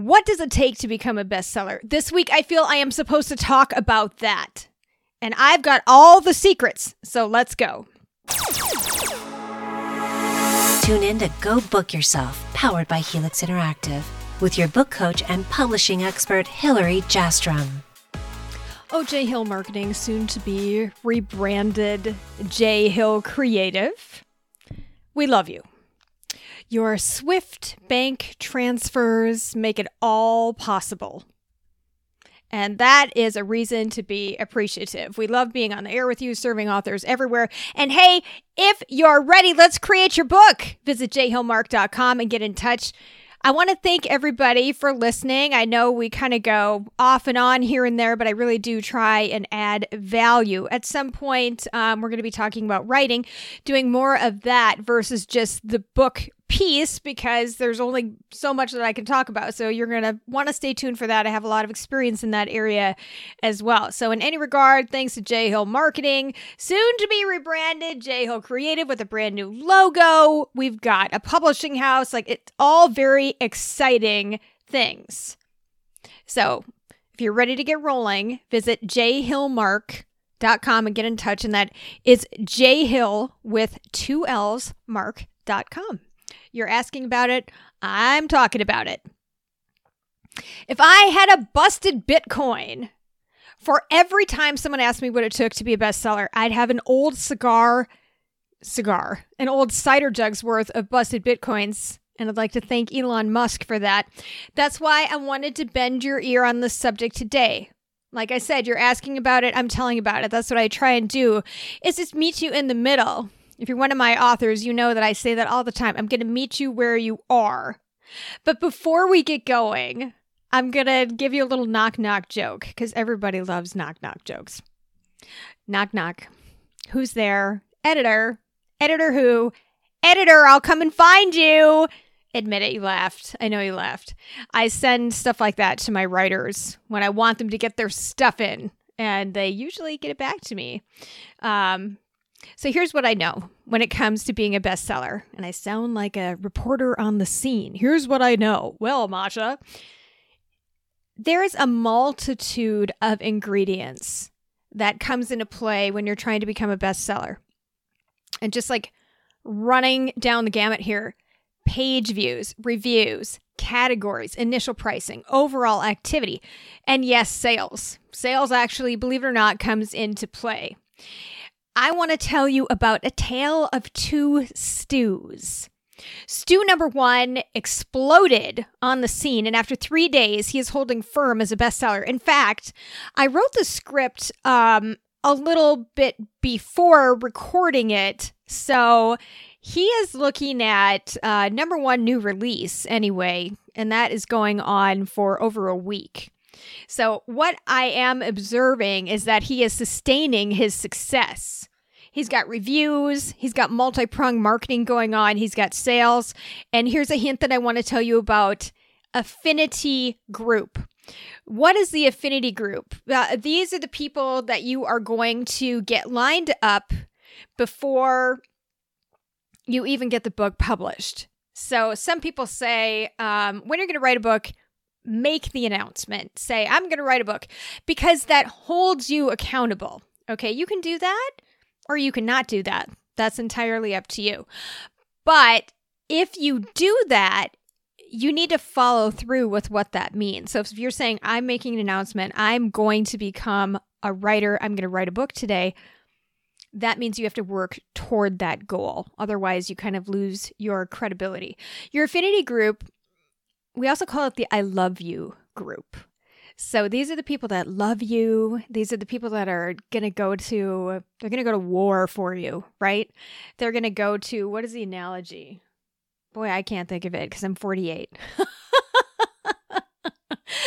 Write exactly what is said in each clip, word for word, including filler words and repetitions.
What does it take to become a bestseller? This week, I feel I am supposed to talk about that. And I've got all the secrets, so let's go. Tune in to Go Book Yourself, powered by Helix Interactive, with your book coach and publishing expert, Hillary Jastrum. O J Hill Marketing, soon to be rebranded J. Hill Creative. We love you. Your Swift bank transfers make it all possible. And that is a reason to be appreciative. We love being on the air with you, serving authors everywhere. And hey, if you're ready, let's create your book. Visit j hill mark dot com and get in touch. I want to thank everybody for listening. I know we kind of go off and on here and there, but I really do try and add value. At some point, um, we're going to be talking about writing, doing more of that versus just the book piece, because there's only so much that I can talk about. So you're going to want to stay tuned for that. I have a lot of experience in that area as well. So in any regard, thanks to J. Hill Marketing, soon to be rebranded J. Hill Creative with a brand new logo. We've got a publishing house. Like, it's all very exciting things. So if you're ready to get rolling, visit j hill mark dot com and get in touch. And that is J. Hill with two L's, mark dot com. You're asking about it. I'm talking about it. If I had a busted Bitcoin for every time someone asked me what it took to be a bestseller, I'd have an old cigar, cigar, an old cider jug's worth of busted Bitcoins. And I'd like to thank Elon Musk for that. That's why I wanted to bend your ear on this subject today. Like I said, you're asking about it. I'm telling about it. That's what I try and do, is just meet you in the middle. If you're one of my authors, you know that I say that all the time. I'm going to meet you where you are. But before we get going, I'm going to give you a little knock-knock joke, because everybody loves knock-knock jokes. Knock-knock. Who's there? Editor. Editor who? Editor, I'll come and find you. Admit it, you laughed. I know you laughed. I send stuff like that to my writers when I want them to get their stuff in, and they usually get it back to me. Um... So here's what I know when it comes to being a bestseller. And I sound like a reporter on the scene. Here's what I know. Well, Masha, there's a multitude of ingredients that comes into play when you're trying to become a bestseller. And just like running down the gamut here, page views, reviews, categories, initial pricing, overall activity, and yes, sales. Sales actually, believe it or not, comes into play. I want to tell you about a tale of two stews. Stew number one exploded on the scene, and after three days, he is holding firm as a bestseller. In fact, I wrote the script um, a little bit before recording it, so he is looking at uh, number one new release anyway, and that is going on for over a week. So what I am observing is that he is sustaining his success. He's got reviews, he's got multi-pronged marketing going on, he's got sales, and here's a hint that I want to tell you about affinity group. What is the affinity group? Uh, these are the people that you are going to get lined up before you even get the book published. So some people say, um, when you're going to write a book, make the announcement. Say, I'm going to write a book, because that holds you accountable. Okay, you can do that or you cannot do that. That's entirely up to you. But if you do that, you need to follow through with what that means. So if you're saying, I'm making an announcement, I'm going to become a writer, I'm going to write a book today, that means you have to work toward that goal. Otherwise, you kind of lose your credibility. Your affinity group, we also call it the I love you group. So these are the people that love you. These are the people that are going to go to, they're going to go to war for you, right? They're going to go to, what is the analogy? Boy, I can't think of it because I'm forty-eight. They're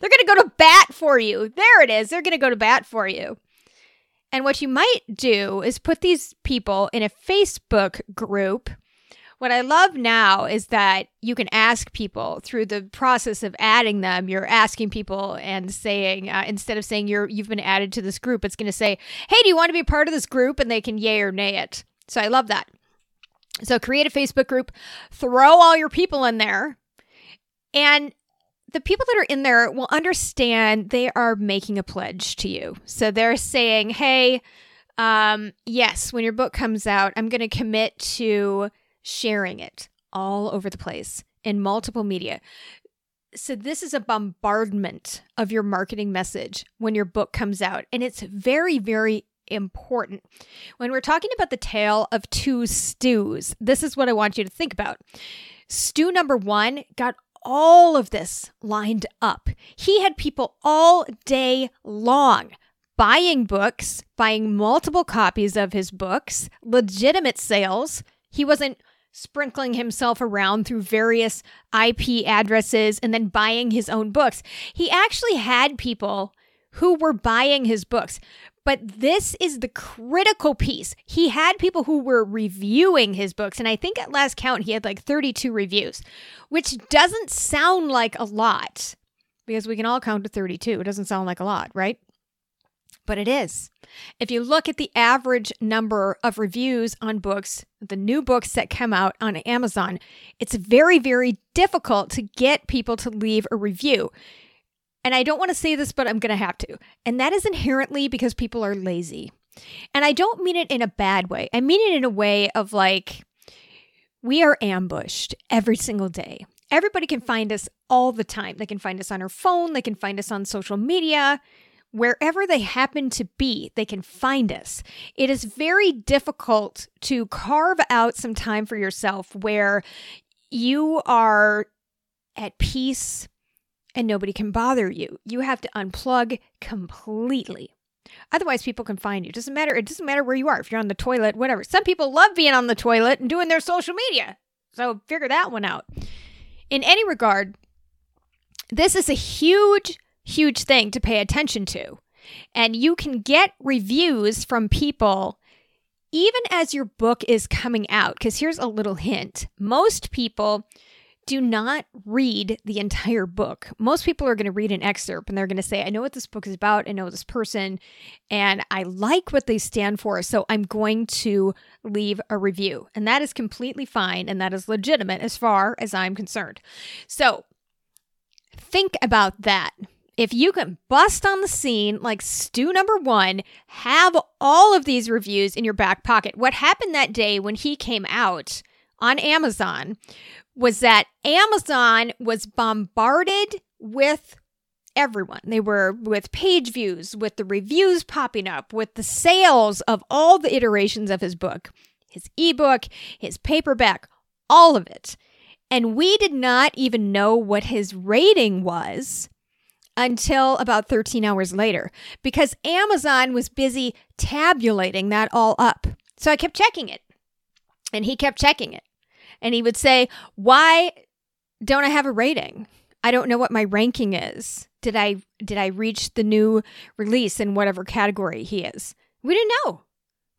going to go to bat for you. There it is. They're going to go to bat for you. And what you might do is put these people in a Facebook group. What I love now is that you can ask people through the process of adding them. You're asking people and saying, uh, instead of saying you're, you've been added to this group, it's going to say, hey, do you want to be a part of this group? And they can yay or nay it. So I love that. So create a Facebook group, throw all your people in there, and the people that are in there will understand they are making a pledge to you. So they're saying, hey, um, yes, when your book comes out, I'm going to commit to sharing it all over the place in multiple media. So this is a bombardment of your marketing message when your book comes out. And it's very, very important. When we're talking about the tale of two stews, this is what I want you to think about. Stew number one got all of this lined up. He had people all day long buying books, buying multiple copies of his books, legitimate sales. He wasn't sprinkling himself around through various I P addresses and then buying his own books. He actually had people who were buying his books. But this is the critical piece. He had people who were reviewing his books. And I think at last count, he had like thirty-two reviews, which doesn't sound like a lot because we can all count to thirty-two. It doesn't sound like a lot, right? But it is. If you look at the average number of reviews on books, the new books that come out on Amazon, it's very, very difficult to get people to leave a review. And I don't want to say this, but I'm going to have to. And that is inherently because people are lazy. And I don't mean it in a bad way. I mean it in a way of like, we are ambushed every single day. Everybody can find us all the time. They can find us on our phone. They can find us on social media. Wherever they happen to be, they can find us. It is very difficult to carve out some time for yourself where you are at peace and nobody can bother you. You have to unplug completely. Otherwise, people can find you. It doesn't matter. It doesn't matter where you are. If you're on the toilet, whatever. Some people love being on the toilet and doing their social media. So figure that one out. In any regard, this is a huge, huge thing to pay attention to. And you can get reviews from people even as your book is coming out. Because here's a little hint. Most people do not read the entire book. Most people are going to read an excerpt and they're going to say, I know what this book is about. I know this person and I like what they stand for. So I'm going to leave a review. And that is completely fine. And that is legitimate as far as I'm concerned. So think about that. If you can bust on the scene like stew number one, have all of these reviews in your back pocket. What happened that day when he came out on Amazon was that Amazon was bombarded with everyone. They were with page views, with the reviews popping up, with the sales of all the iterations of his book, his ebook, his paperback, all of it. And we did not even know what his rating was until about thirteen hours later because Amazon was busy tabulating that all up. So I kept checking it and he kept checking it. And he would say, why don't I have a rating? I don't know what my ranking is. Did I did I reach the new release in whatever category he is? We didn't know.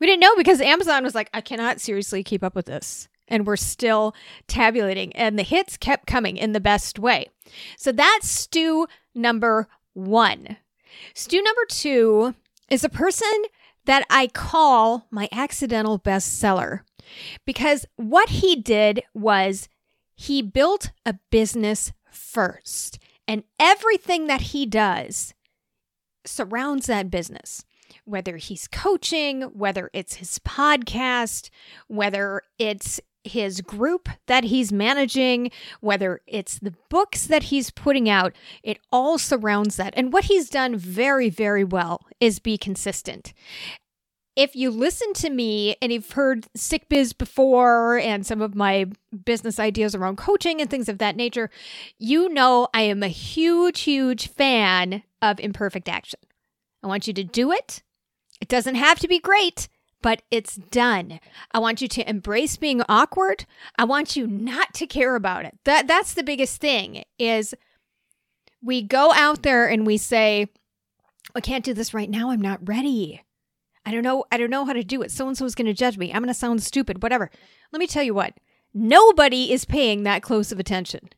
We didn't know because Amazon was like, I cannot seriously keep up with this. And we're still tabulating. And the hits kept coming in the best way. So that's stew number one. Stew number two is a person that I call my accidental bestseller. Because what he did was he built a business first, and everything that he does surrounds that business, whether he's coaching, whether it's his podcast, whether it's his group that he's managing, whether it's the books that he's putting out, it all surrounds that. And what he's done very, very well is be consistent. If you listen to me and you've heard SickBiz before and some of my business ideas around coaching and things of that nature, you know I am a huge, huge fan of imperfect action. I want you to do it. It doesn't have to be great, but it's done. I want you to embrace being awkward. I want you not to care about it. That that's the biggest thing is we go out there and we say, I can't do this right now. I'm not ready. I don't know. I don't know how to do it. So-and-so is going to judge me. I'm going to sound stupid, whatever. Let me tell you what, nobody is paying that close of attention.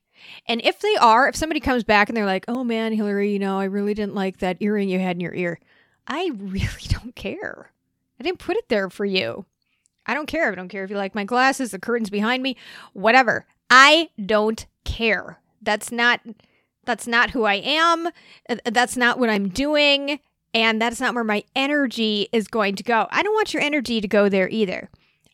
And if they are, if somebody comes back and they're like, oh man, Hillary, you know, I really didn't like that earring you had in your ear. I really don't care. I didn't put it there for you. I don't care. I don't care if you like my glasses, the curtains behind me, whatever. I don't care. That's not, That's not who I am. That's not what I'm doing. And that's not where my energy is going to go. I don't want your energy to go there either.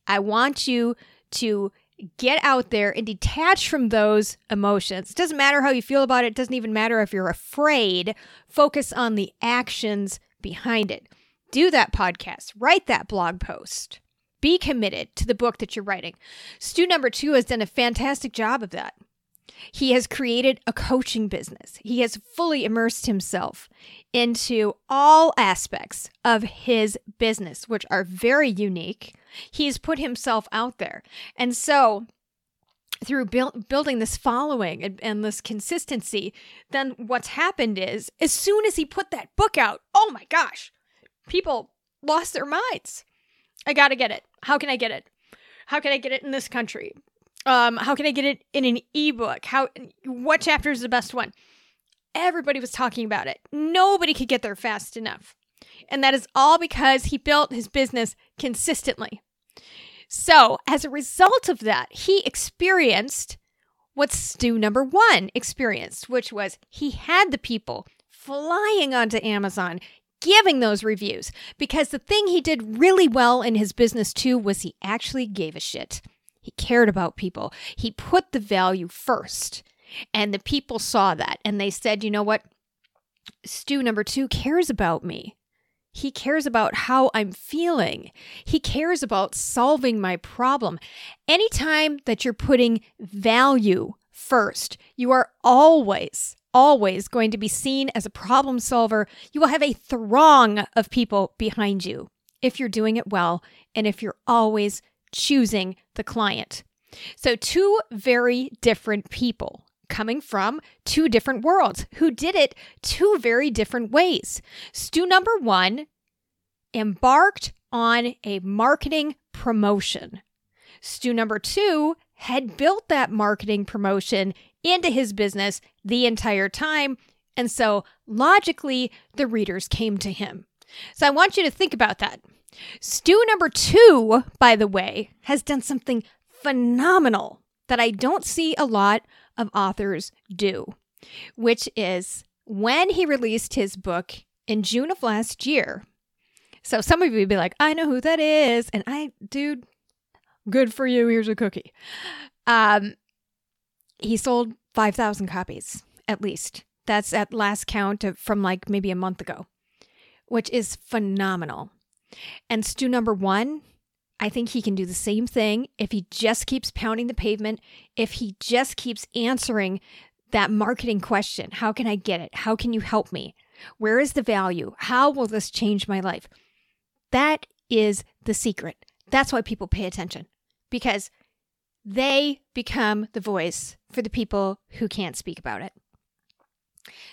I want you to get out there and detach from those emotions. It doesn't matter how you feel about it. It doesn't even matter if you're afraid. Focus on the actions behind it. Do that podcast. Write that blog post. Be committed to the book that you're writing. Stu number two has done a fantastic job of that. He has created a coaching business. He has fully immersed himself into all aspects of his business, which are very unique. He's put himself out there. And so through build, building this following and, and this consistency, then what's happened is as soon as he put that book out, oh my gosh, people lost their minds. I got to get it. How can I get it? How can I get it in this country? Um, how can I get it in an ebook? How, what chapter is the best one? Everybody was talking about it. Nobody could get there fast enough. And that is all because he built his business consistently. So as a result of that, he experienced what Stu number one experienced, which was he had the people flying onto Amazon, giving those reviews, because the thing he did really well in his business too was he actually gave a shit. He cared about people. He put the value first. And the people saw that. And they said, you know what? Stu number two cares about me. He cares about how I'm feeling. He cares about solving my problem. Anytime that you're putting value first, you are always, always going to be seen as a problem solver. You will have a throng of people behind you if you're doing it well and if you're always choosing the client. So two very different people coming from two different worlds who did it two very different ways. Stu number one embarked on a marketing promotion. Stu number two had built that marketing promotion into his business the entire time. And so logically, the readers came to him. So I want you to think about that. Stu number two, by the way, has done something phenomenal that I don't see a lot of authors do, which is when he released his book in June of last year. So some of you would be like, I know who that is. And I, dude, good for you. Here's a cookie. Um, he sold five thousand copies, at least. That's at last count of, from like maybe a month ago, which is phenomenal. And Stu number one, I think he can do the same thing if he just keeps pounding the pavement, if he just keeps answering that marketing question. How can I get it? How can you help me? Where is the value? How will this change my life? That is the secret. That's why people pay attention, because they become the voice for the people who can't speak about it.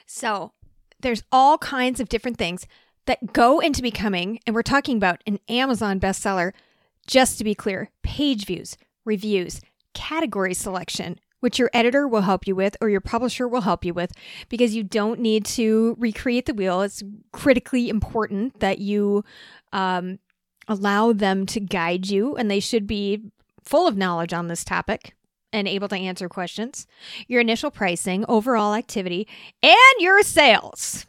So there's all kinds of different things that go into becoming, and we're talking about an Amazon bestseller, just to be clear, page views, reviews, category selection, which your editor will help you with or your publisher will help you with, because you don't need to recreate the wheel. It's critically important that you um, allow them to guide you, and they should be full of knowledge on this topic and able to answer questions, your initial pricing, overall activity, and your sales.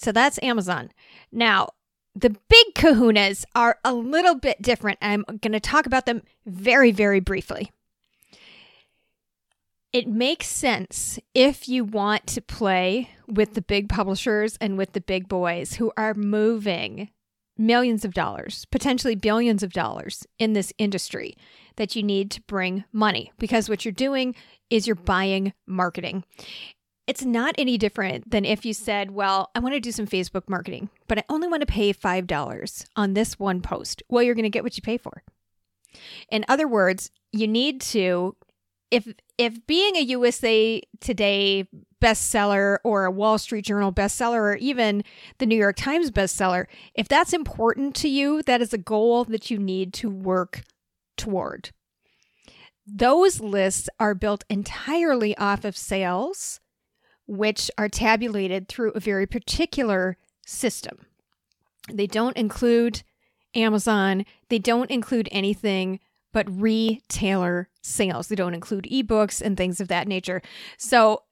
So that's Amazon. Now, the big kahunas are a little bit different. I'm going to talk about them very, very briefly. It makes sense if you want to play with the big publishers and with the big boys who are moving millions of dollars, potentially billions of dollars in this industry, that you need to bring money, because what you're doing is you're buying marketing. It's not any different than if you said, well, I want to do some Facebook marketing, but I only want to pay five dollars on this one post. Well, you're going to get what you pay for. In other words, you need to, if if being a U S A Today bestseller or a Wall Street Journal bestseller or even the New York Times bestseller, if that's important to you, that is a goal that you need to work toward. Those lists are built entirely off of sales, which are tabulated through a very particular system. They don't include Amazon. They don't include anything but retailer sales. They don't include ebooks and things of that nature. So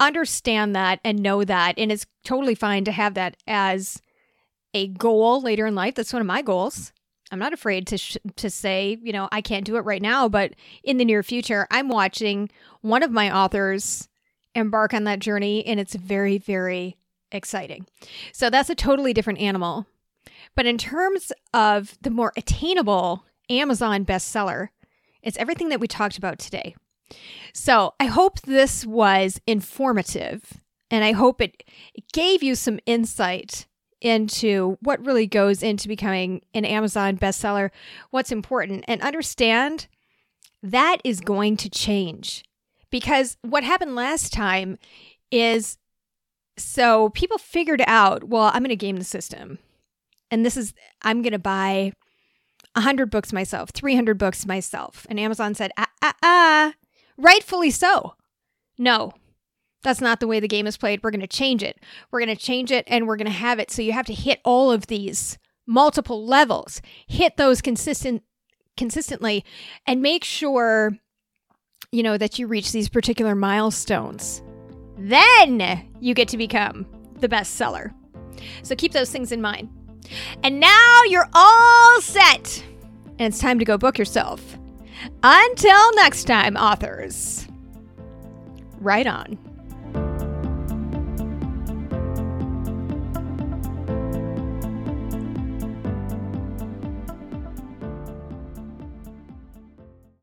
understand that and know that. And it's totally fine to have that as a goal later in life. That's one of my goals. I'm not afraid to sh- to say, you know, I can't do it right now, but in the near future, I'm watching one of my authors embark on that journey, and it's very, very exciting. So that's a totally different animal. But in terms of the more attainable Amazon bestseller, it's everything that we talked about today. So I hope this was informative, and I hope it gave you some insight into what really goes into becoming an Amazon bestseller, what's important, and understand that is going to change. Because what happened last time is, so people figured out, well, I'm going to game the system. And this is, I'm going to buy one hundred books myself, three hundred books myself. And Amazon said, ah, ah, ah, rightfully so. No, that's not the way the game is played. We're going to change it. We're going to change it and we're going to have it. So you have to hit all of these multiple levels, hit those consistent, consistently, and make sure, you know, that you reach these particular milestones. Then you get to become the bestseller. So keep those things in mind. And now you're all set. And it's time to go book yourself. Until next time, authors. Right on.